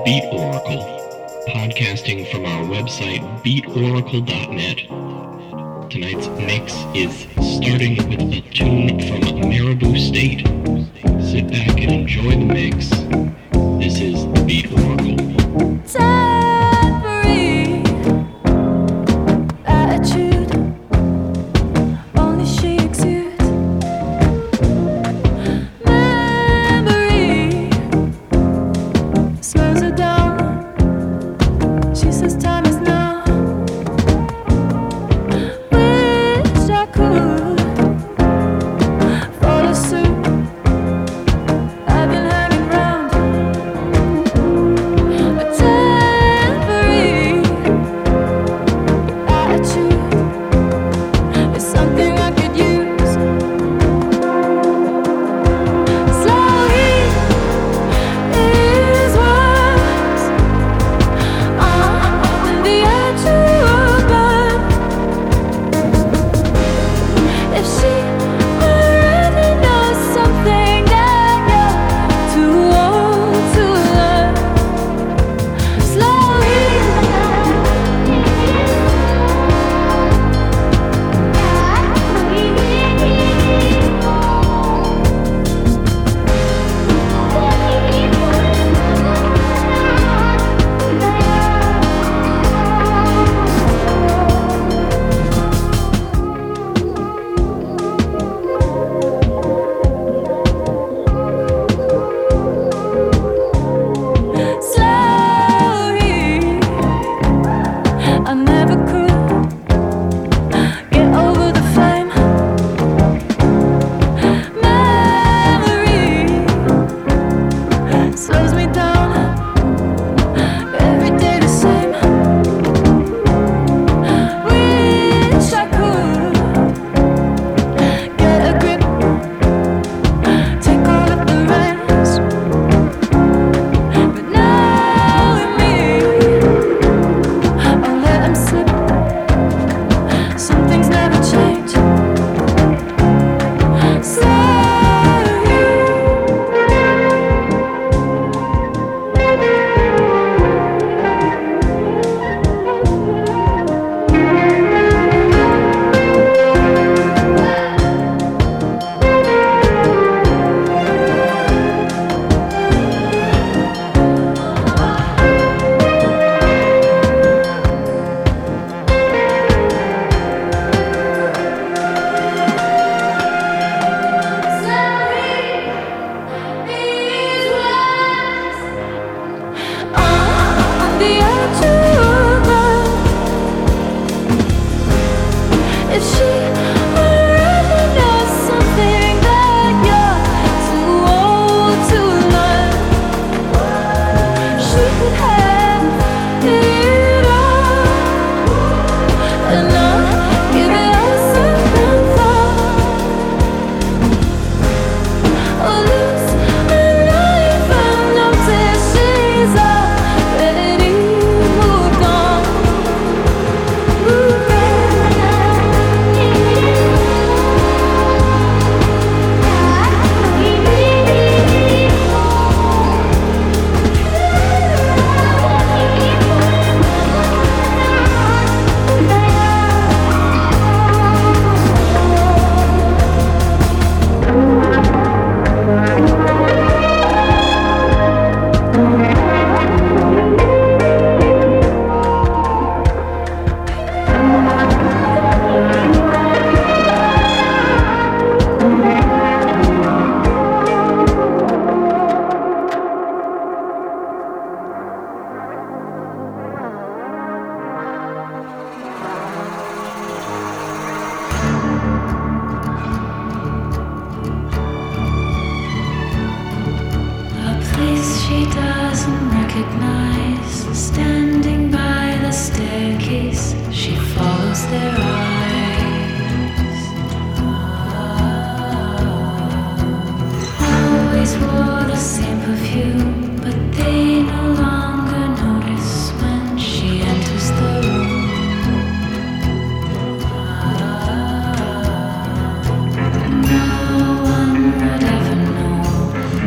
The Beat Oracle, podcasting from our website, beatoracle.net. Tonight's mix is starting with a tune from Marabou State. Sit back and enjoy the mix. This is The Beat Oracle. Set free, attitude, only she exudes.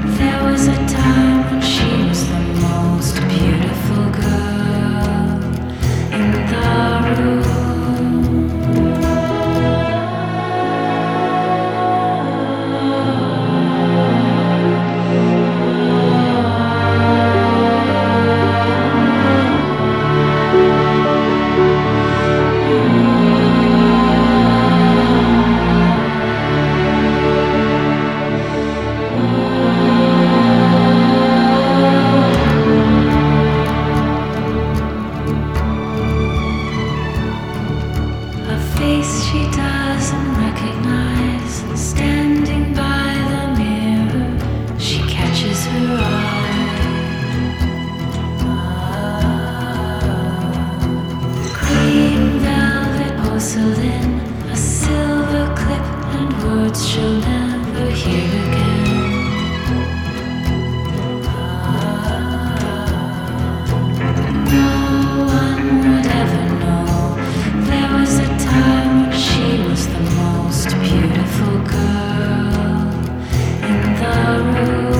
There was a time when she was the most beautiful. words she'll never hear again. No one would ever know there was a time when she was the most beautiful girl in the room.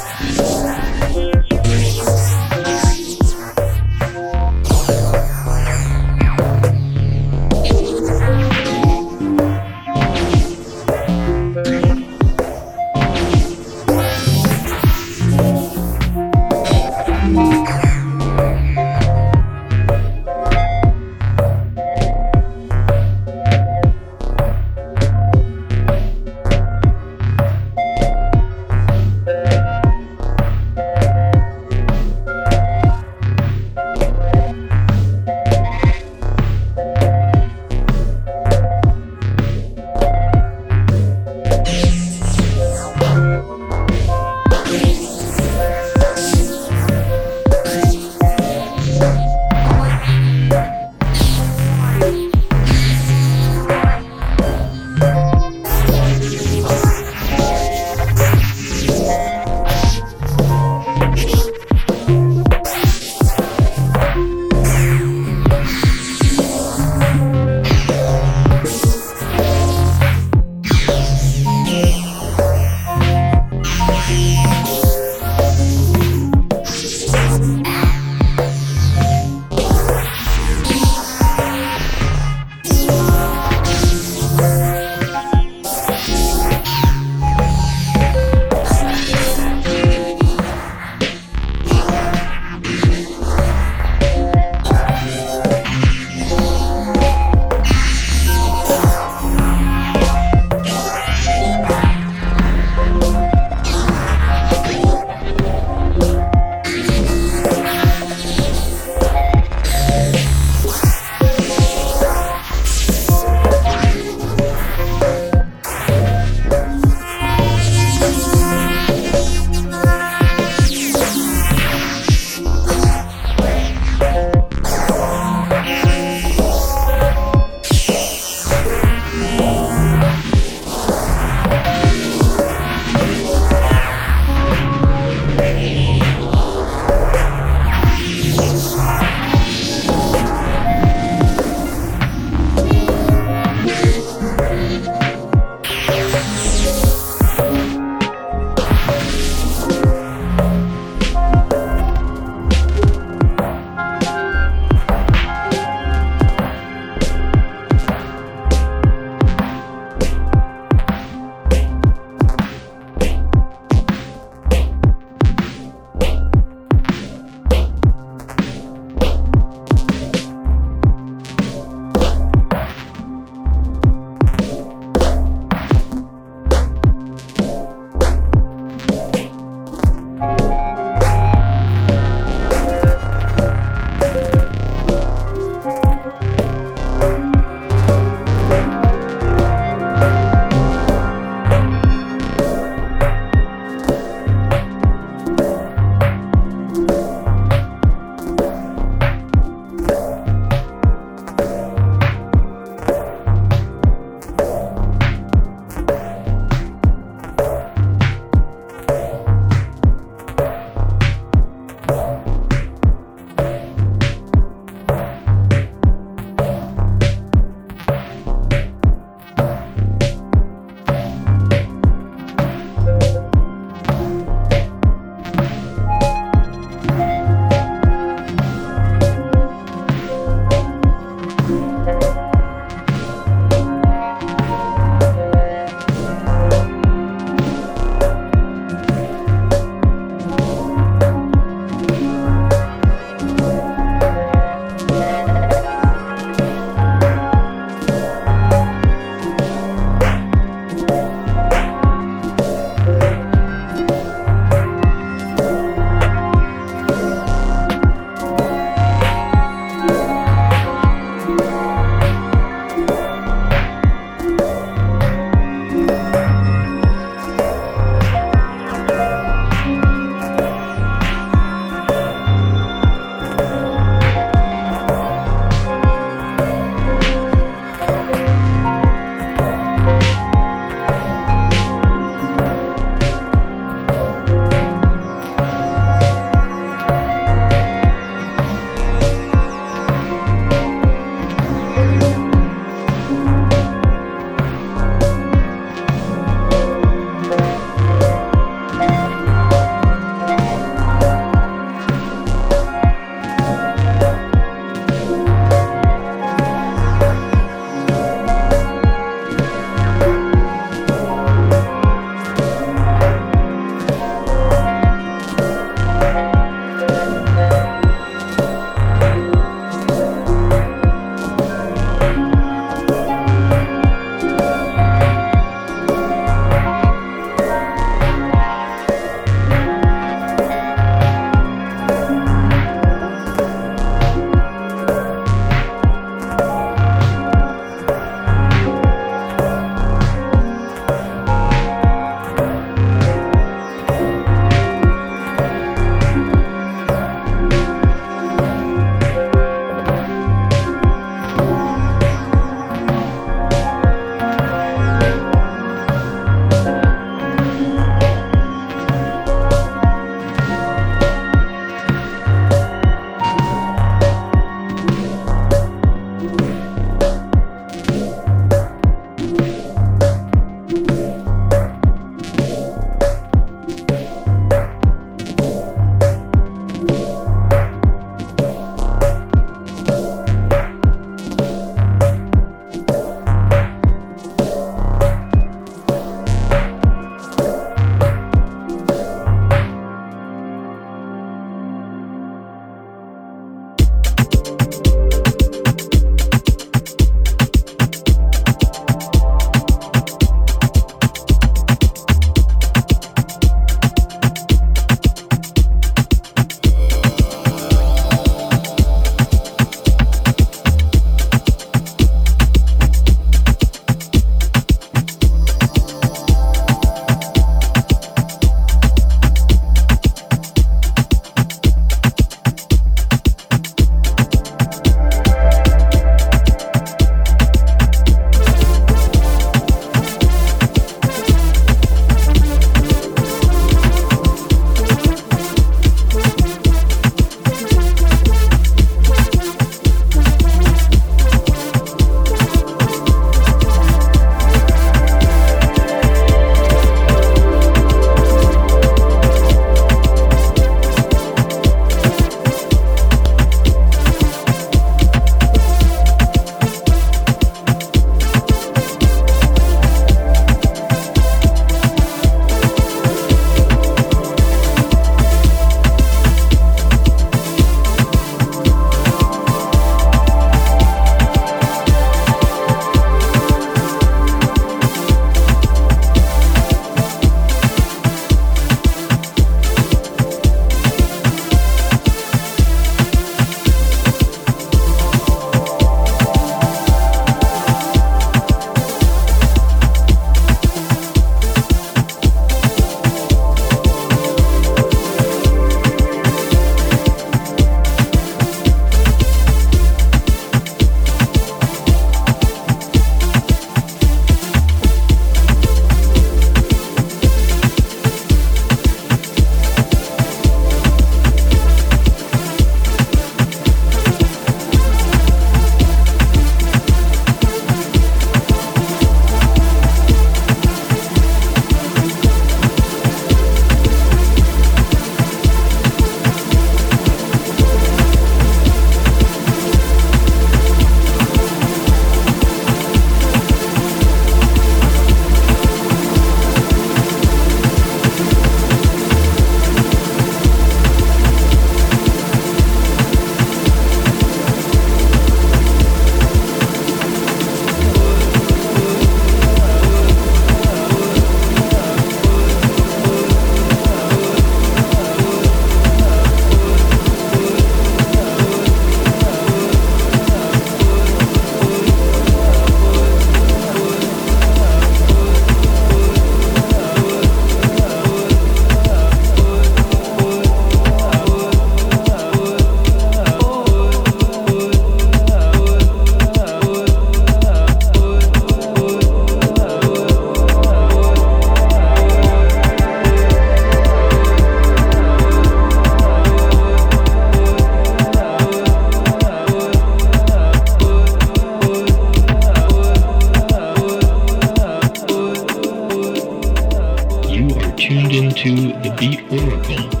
tuned into The Beat Oracle,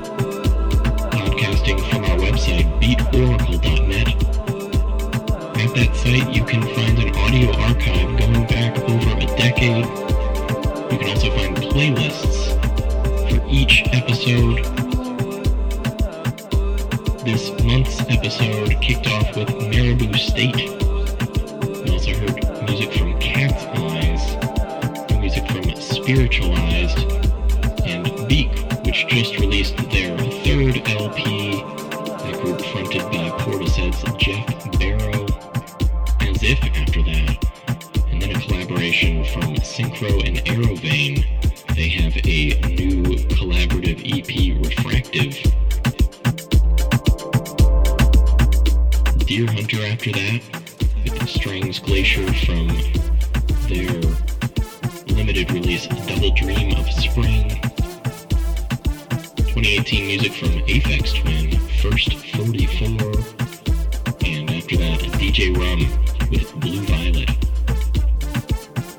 podcasting from our website, beatoracle.net. At that site, you can find an audio archive going back over a decade. You can also find playlists for each episode. This month's episode kicked off with Marabou State. We also heard music from Cat's Eyes, music from Spiritualized, which just released their third LP, that group fronted by Portishead's Jeff Barrow, As If after that, and then a collaboration from Synchro and Aerovane. They have a new collaborative EP, Refractive. Deer Hunter after that, with Strings Glacier from their limited release, Double Dream of Spring. 2018 music from Aphex Twin, First 44, and after that, DJ Rum with Blue Violet.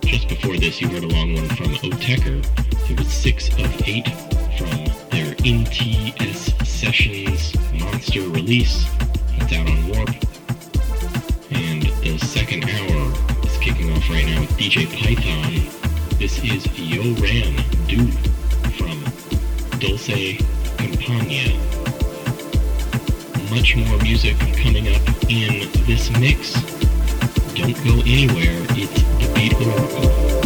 Just before this, you heard a long one from Otecker. It was 6 of 8 from their NTS Sessions Monster release. It's out on Warp. And the second hour is kicking off right now with DJ Python. This is Yo Ran Dude from Dulce Campagna. Much more music coming up in this mix. Don't go anywhere, it's The Beat Oracle.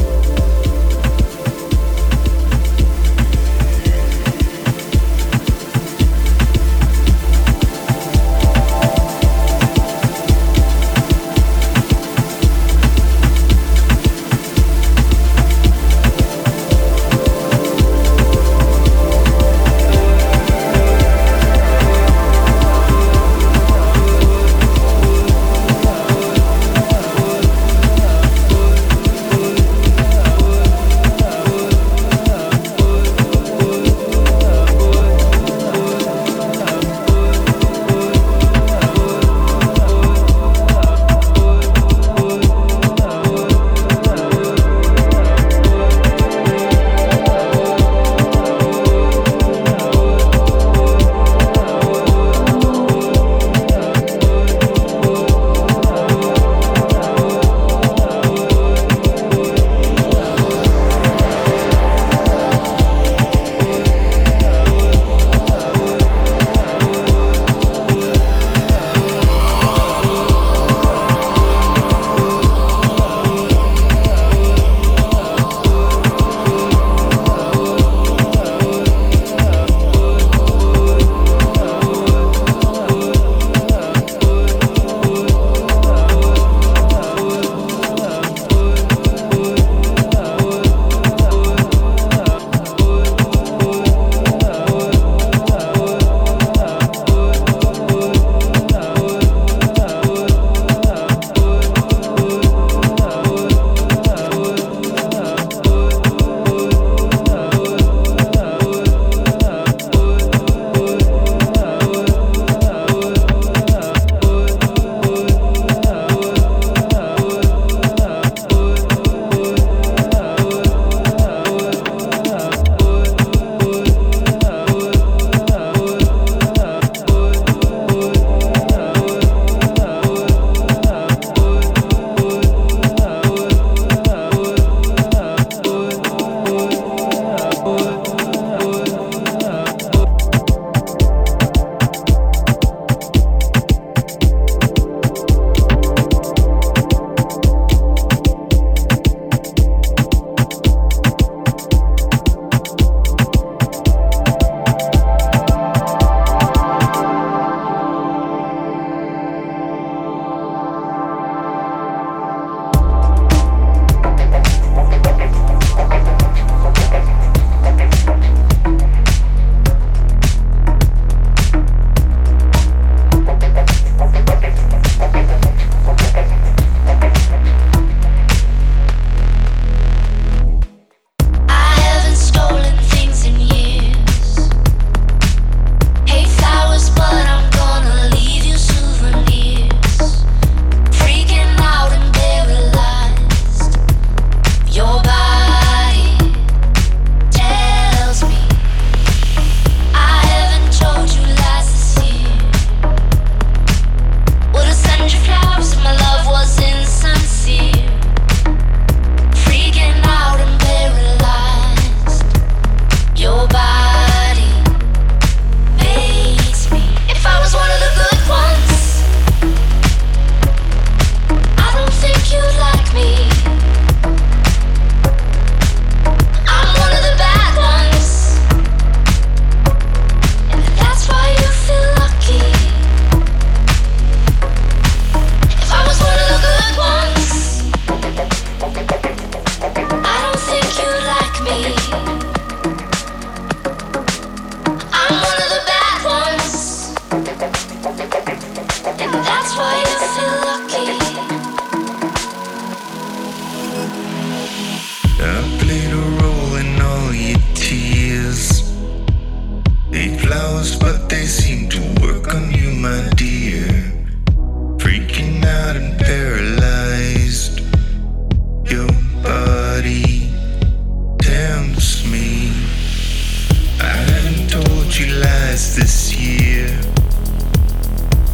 past this year?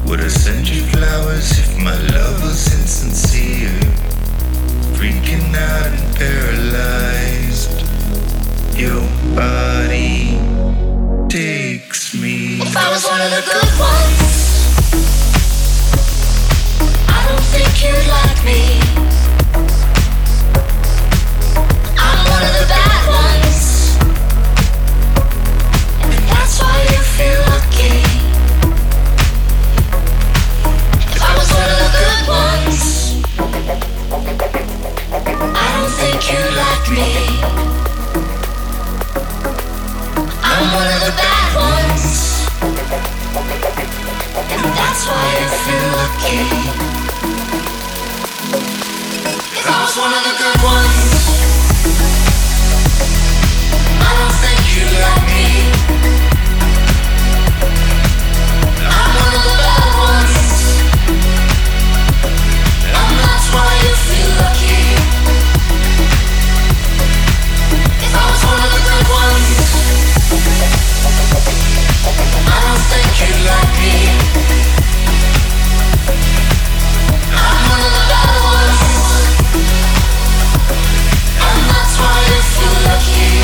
Would I send you flowers if my love was insincere? Freaking out and paralyzed, your body takes me. If I was one of the good ones, I don't think you'd like me. I'm one of the bad ones, and that's why you feel lucky. If I was one of the good ones, I don't think you'd like me. I'm one of the bad ones, and that's why I feel lucky. If I was one of the good ones, I don't think you'd like me. I'm one of the bad ones, and that's why you feel lucky. If I was one of the good ones, I don't think you like me. I'm one of the bad ones, and that's why you feel lucky.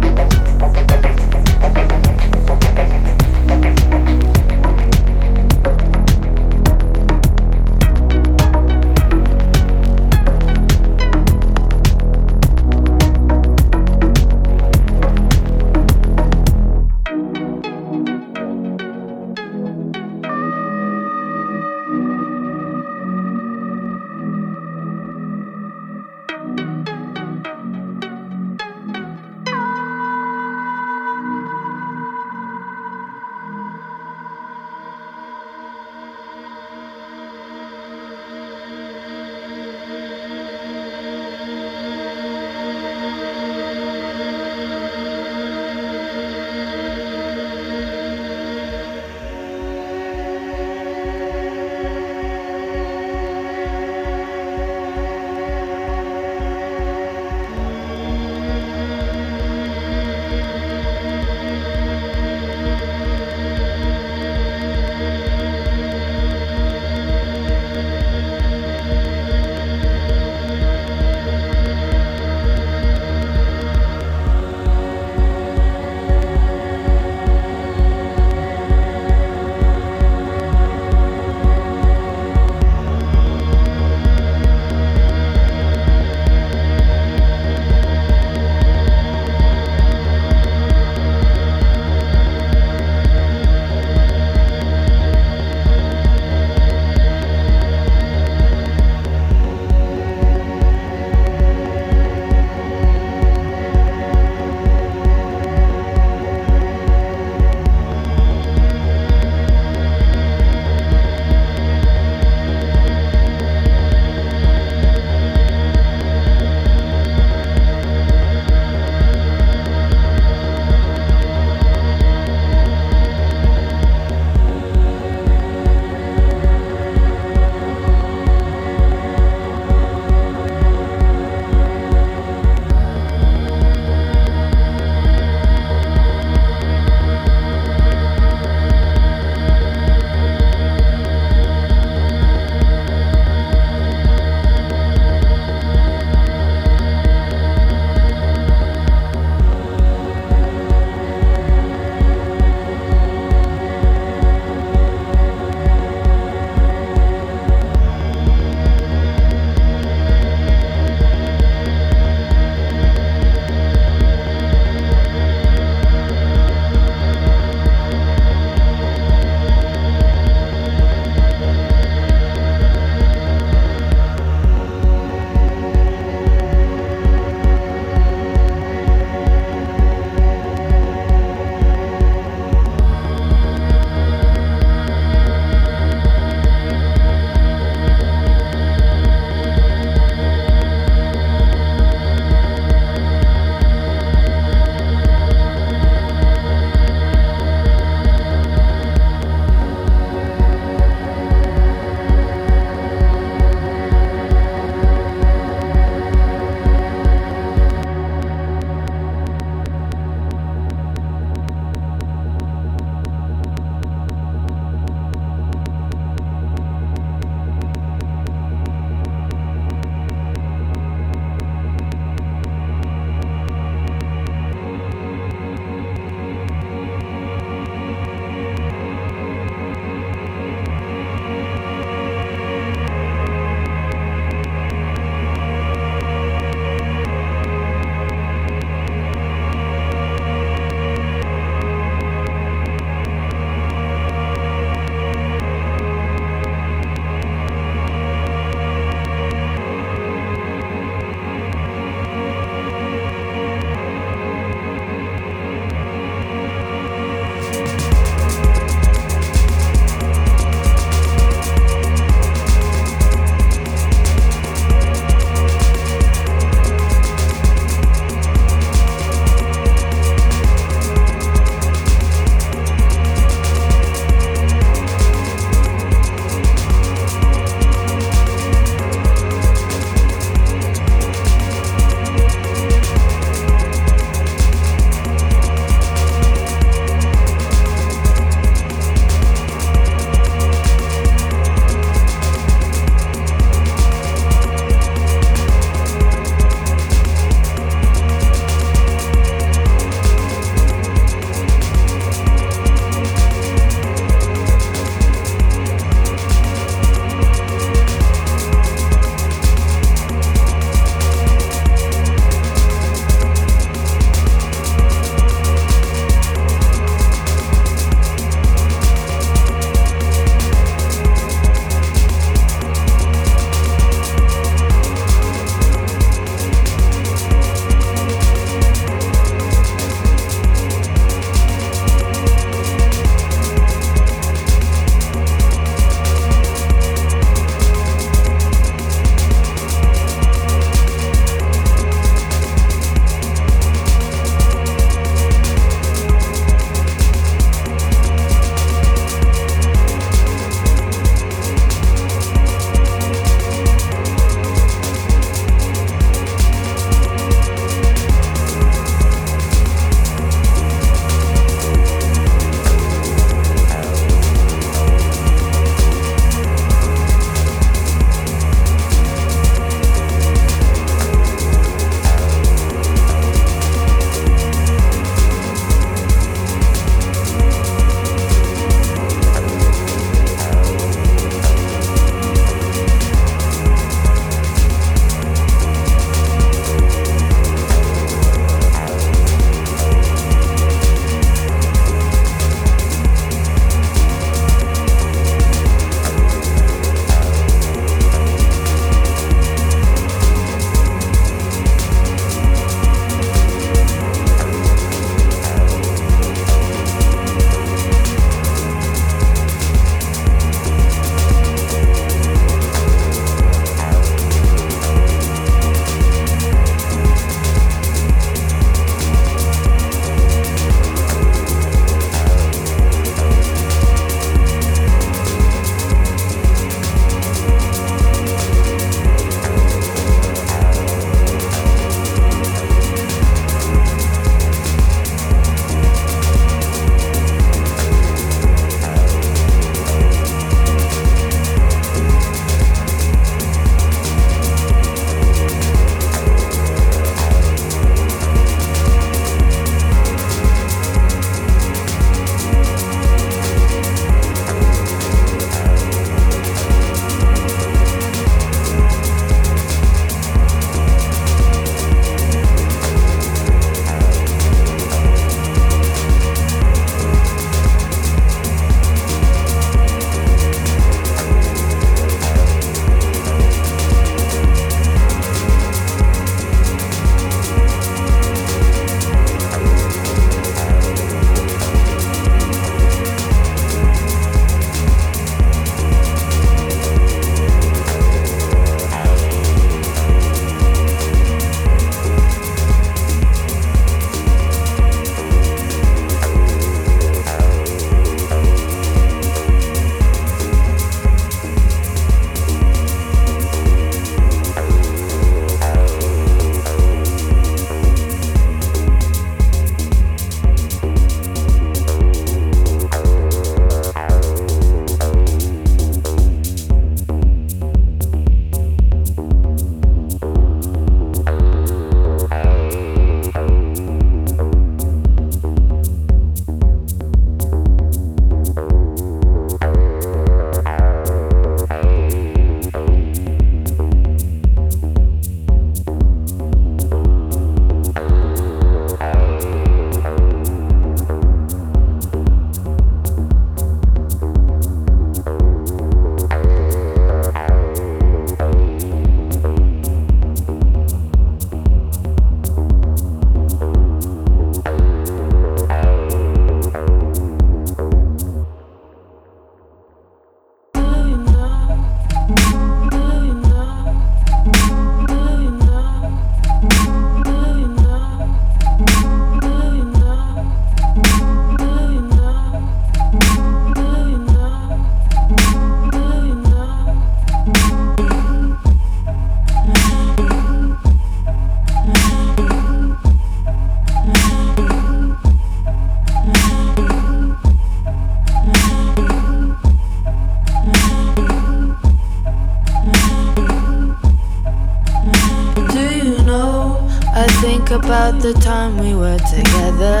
think about the time we were together,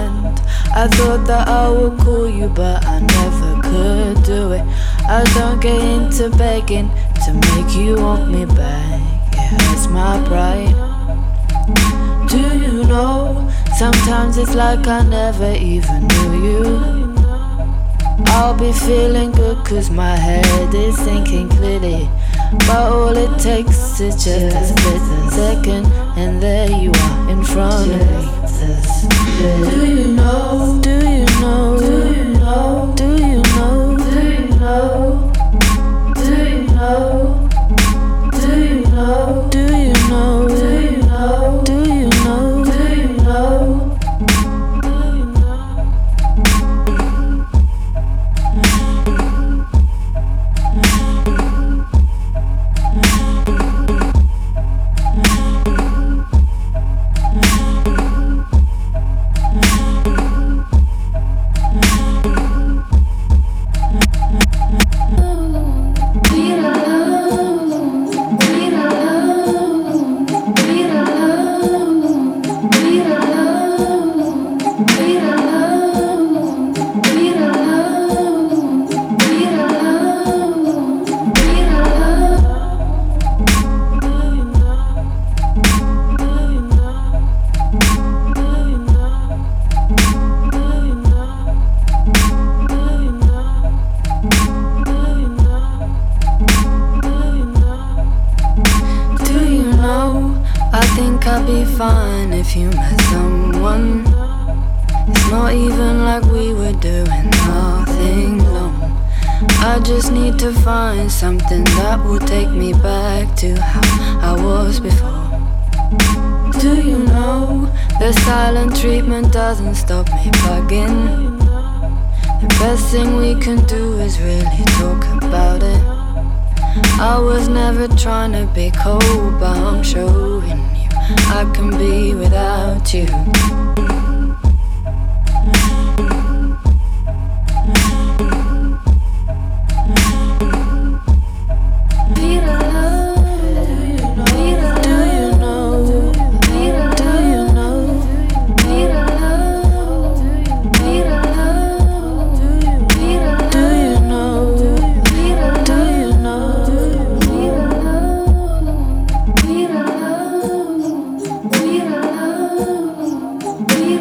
and I thought that I would call you, but I never could do it. I don't get into begging to make you want me back. It hurts my pride. Do you know, sometimes it's like I never even knew you. I'll be feeling good cause my head is thinking clearly, but all it takes is just a split second, and there you are in front of me. Do you know? Do you know? Do you know? Do you know? Do you know? Do you know? Do you know? Do you know? Do you know? Do you know? Do you know? Something that will take me back to how I was before. Do you know, the silent treatment doesn't stop me bugging. The best thing we can do is really talk about it. I was never trying to be cold, but I'm showing you I can be without you. We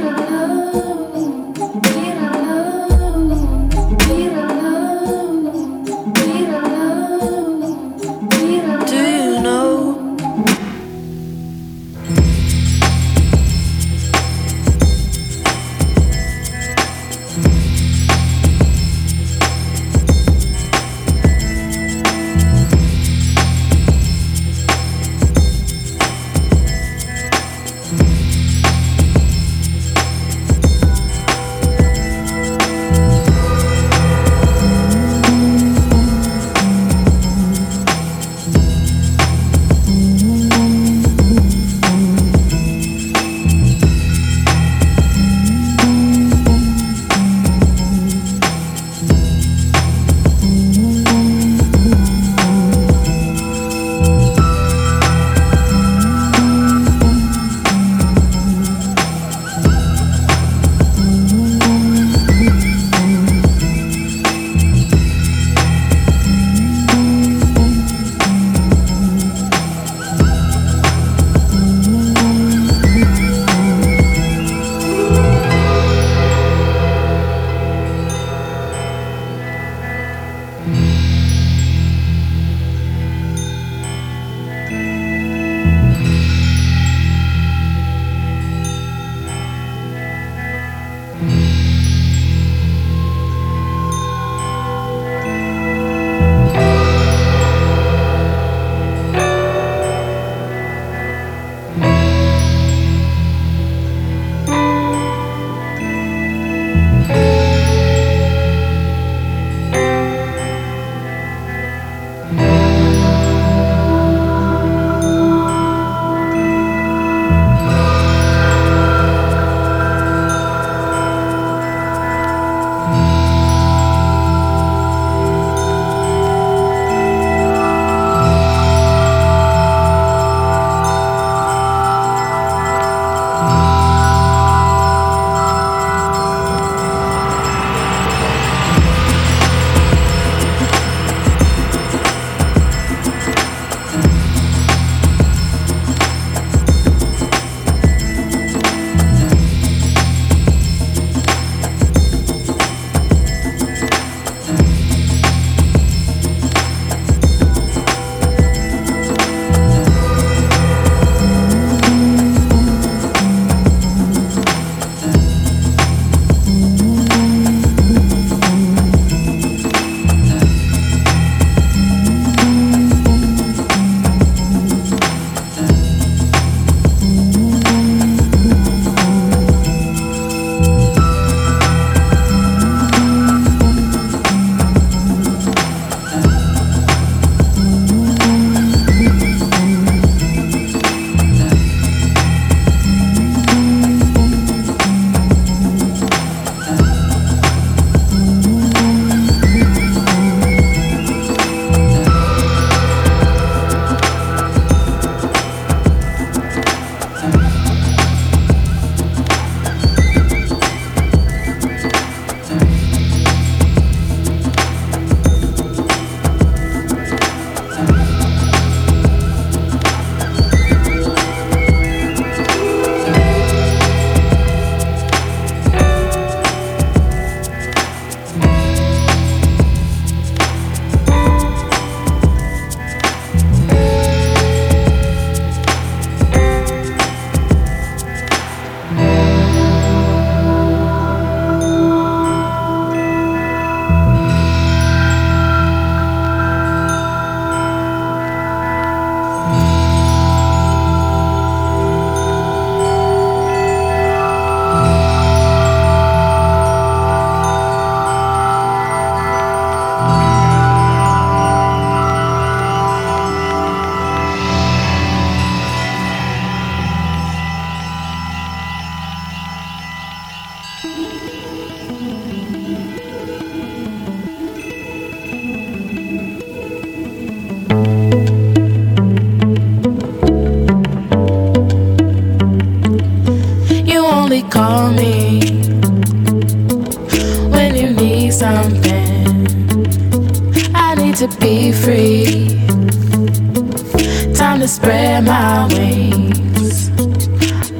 to spread my wings.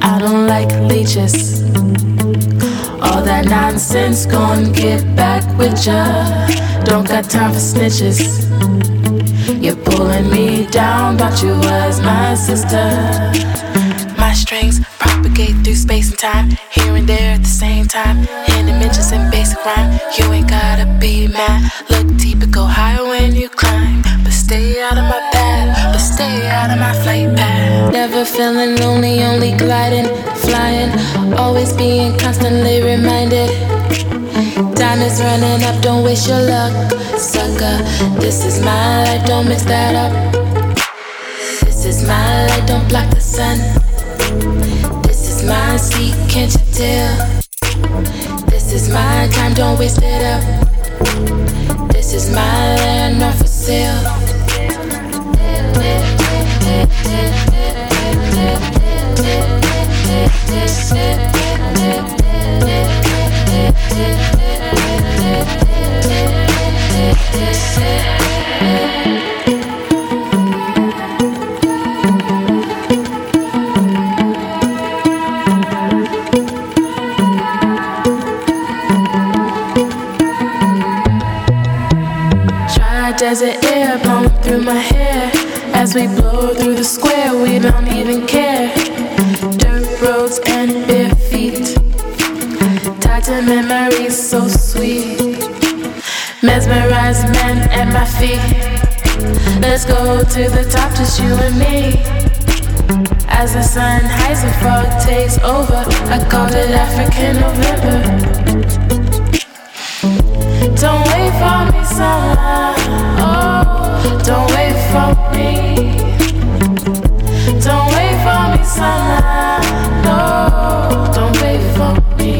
I don't like leeches. All that nonsense, gon' get back with ya. Don't got time for snitches. You're pulling me down, thought you was my sister. My strings propagate through space and time, here and there at the same time, in dimensions and basic rhyme. You ain't gotta be mad, look deeper, go higher when you climb. But stay out of my path, but stay out of my flight path. Never feeling lonely, only gliding, flying, always being constantly reminded. Time is running up, don't waste your luck, sucker. This is my life, don't mix that up. This is my light, don't block the sun. This is my seat, can't you tell? This is my time, don't waste it up. This is my land, not for sale. Try desert air blowing through my hair. As we blow through the square, we don't even care. Dirt roads and bare feet, tied to memories so sweet. Mesmerized men at my feet. Let's go to the top, just you and me. As the sun hides and fog takes over, I called it African November. Don't wait for me, summer. Oh, don't wait for me. Don't wait for me, summer. No, don't wait for me.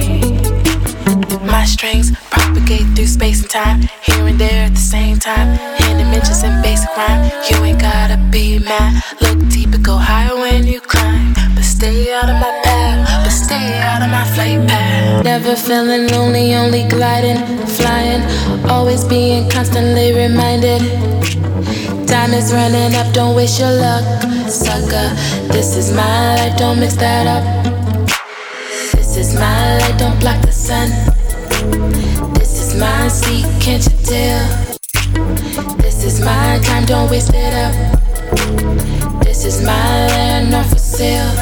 My strings propagate through space and time, here and there at the same time, in dimensions and basic rhyme. You ain't gotta be mad, look deeper, go higher when you climb. But stay out of my path, but stay out of my flight path. Never feeling lonely, only gliding, flying, always being constantly reminded. Time is running up, don't waste your luck, sucker. This is my life, don't mix that up. This is my life, don't block the sun. My seat, can't you tell? This is my time, don't waste it up. This is my land, not for sale.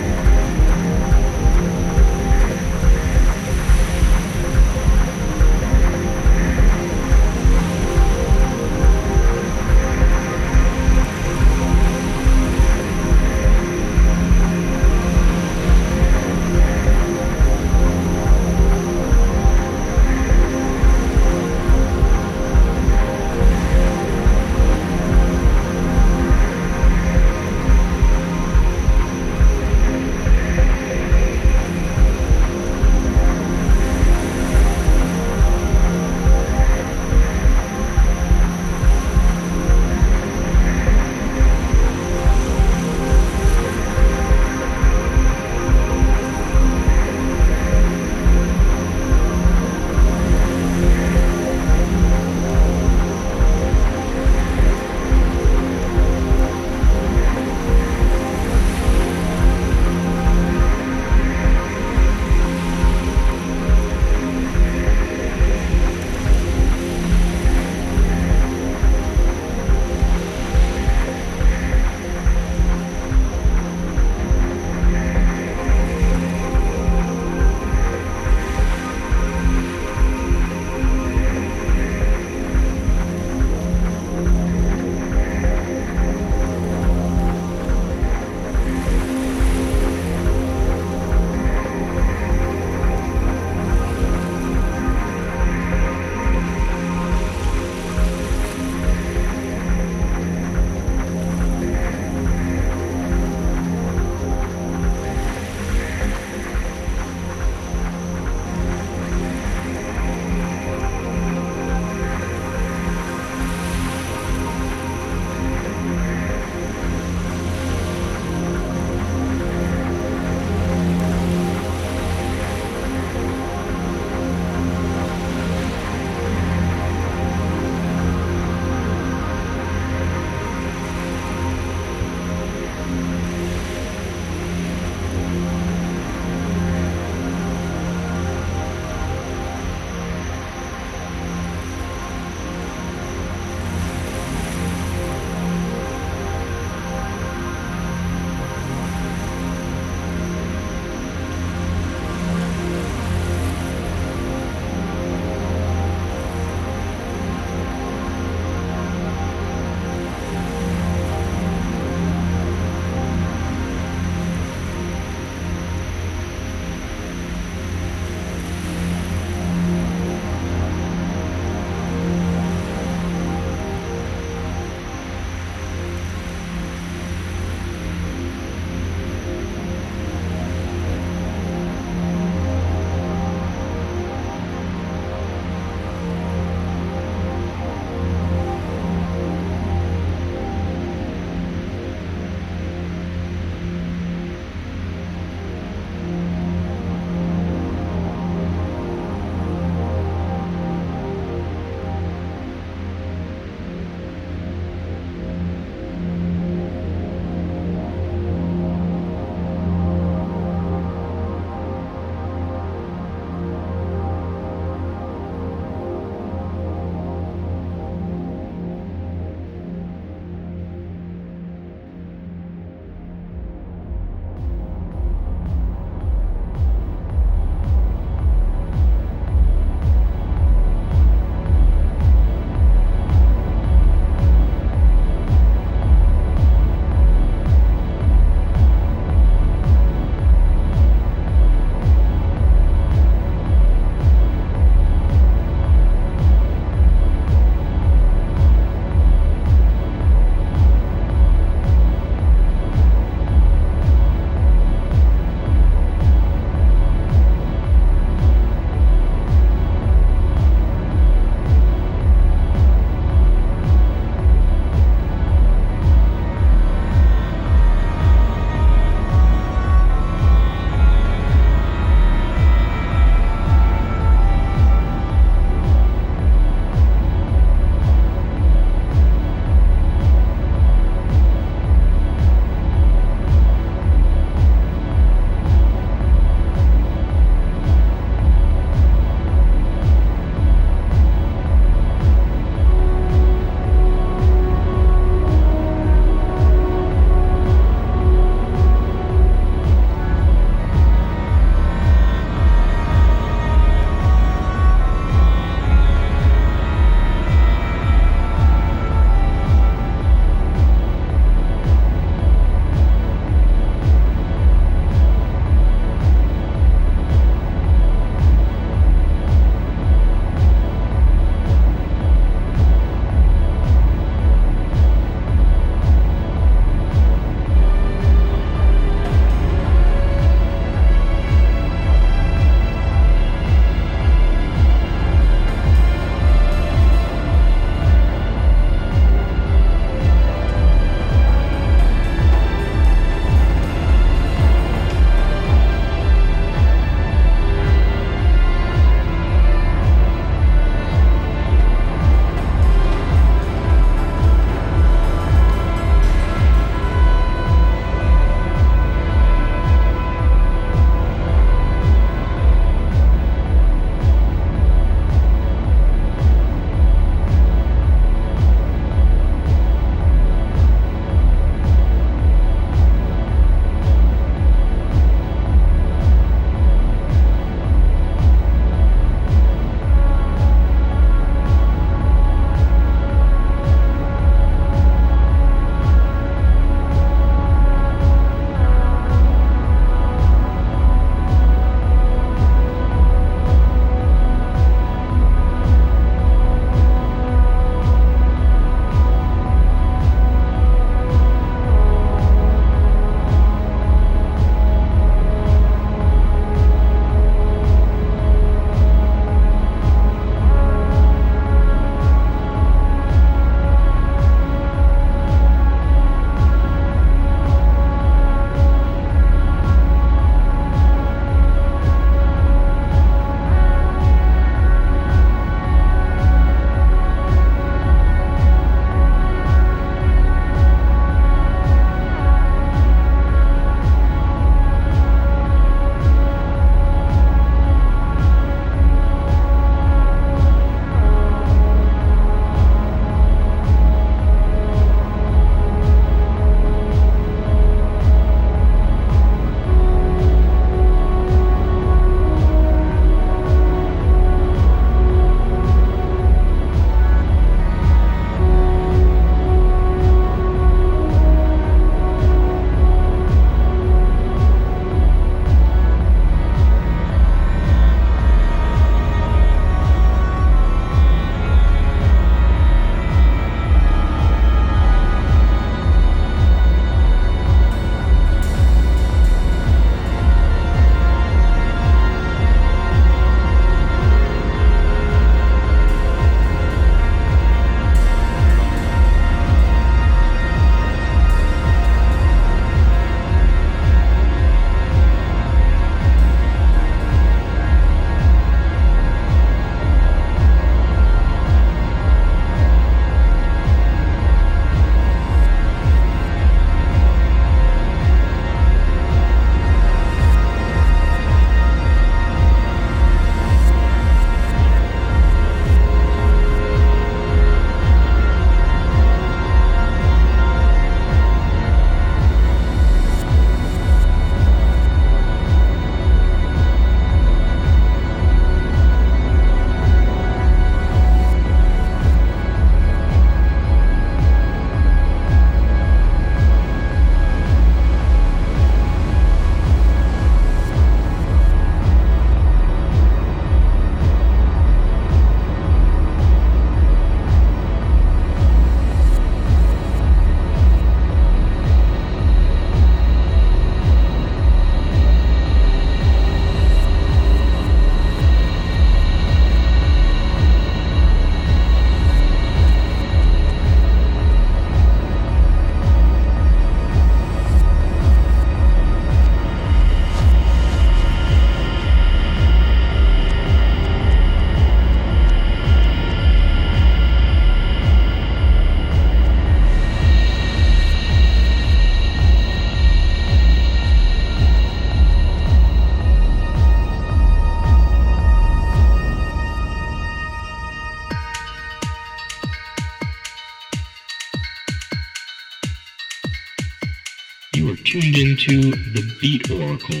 You're tuned into The Beat Oracle.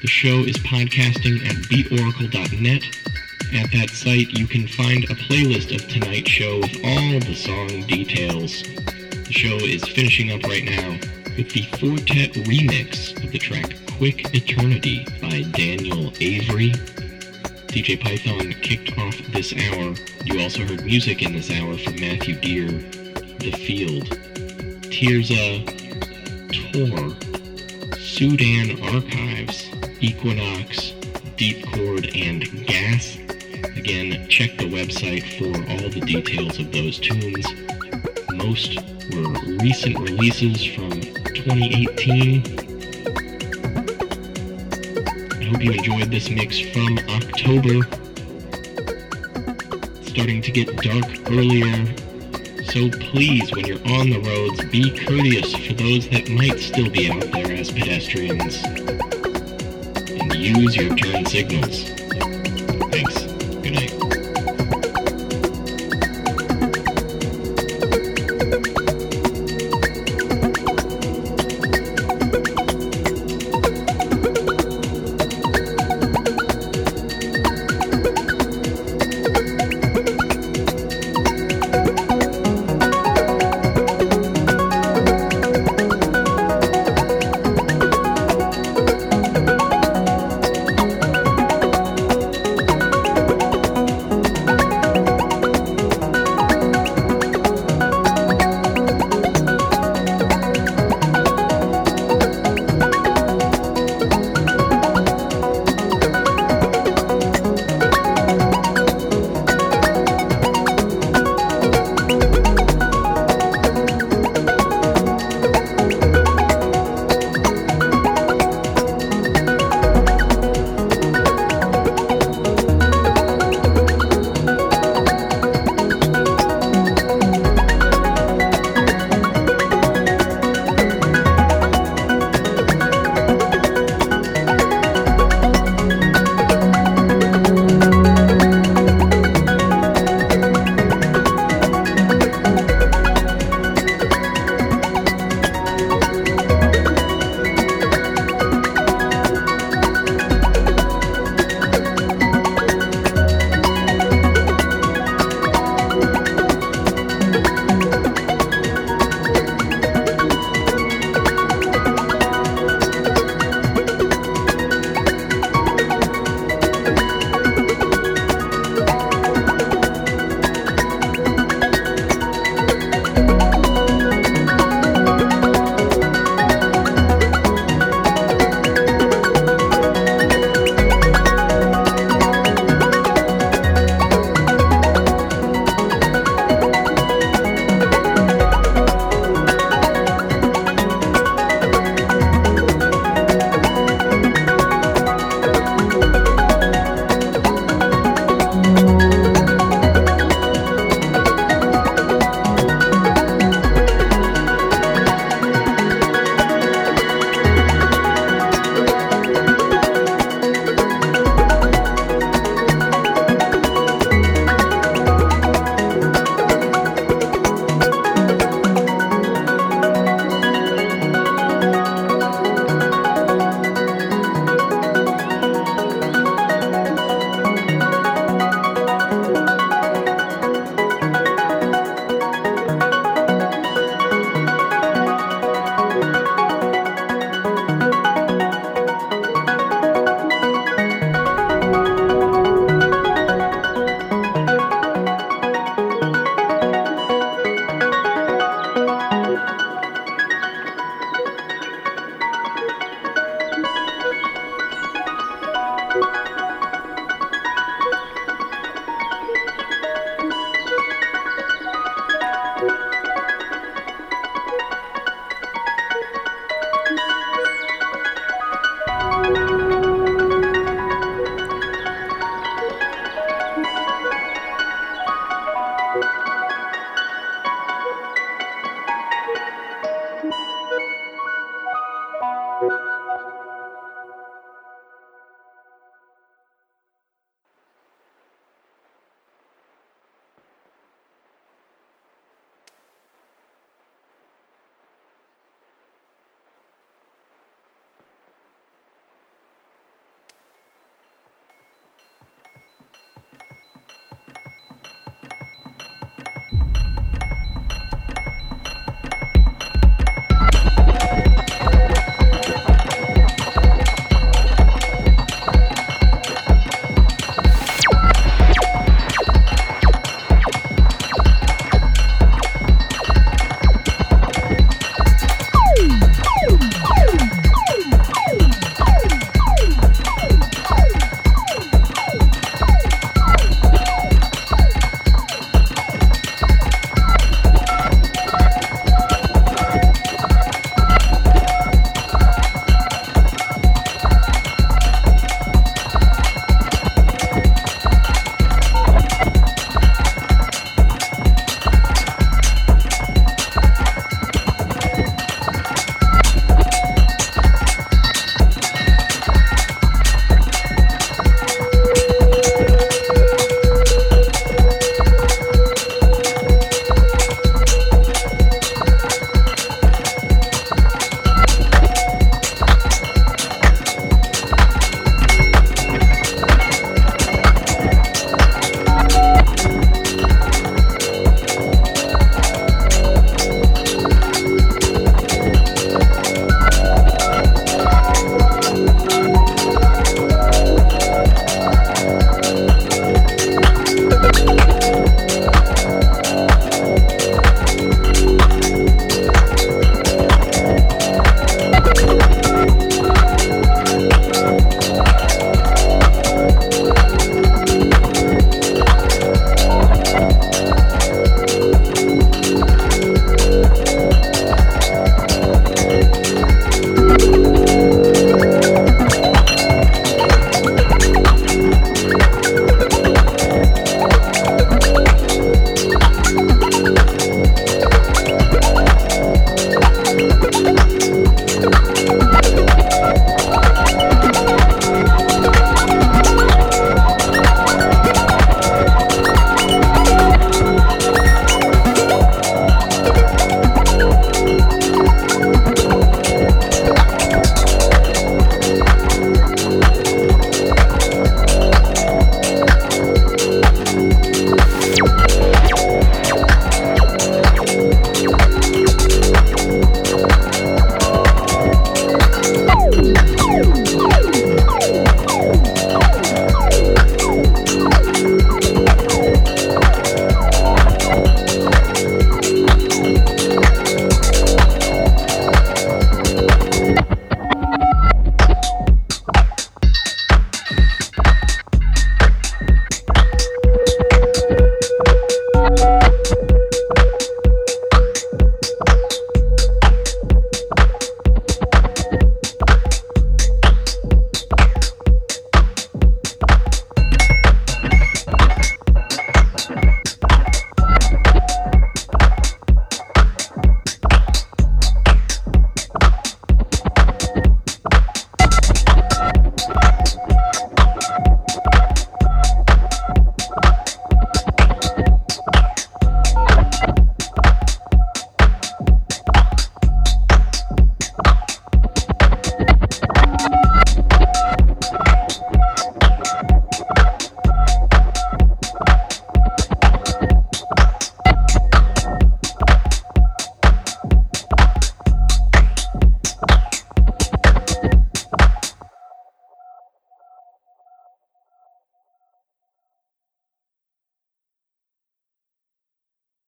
The show is podcasting at beatoracle.net. At that site, you can find a playlist of tonight's show with all the song details. The show is finishing up right now with the Four Tet remix of the track Quick Eternity by Daniel Avery. DJ Python kicked off this hour. You also heard music in this hour from Matthew Dear, The Field, Tirza, Tor, Sudan Archives, Equinox, Deep Chord, and Gas. Again, check the website for all the details of those tunes. Most were recent releases from 2018. Hope you enjoyed this mix from October. It's starting to get dark earlier, so please, when you're on the roads, be courteous for those that might still be out there as pedestrians, and use your turn signals. Thanks. Good night.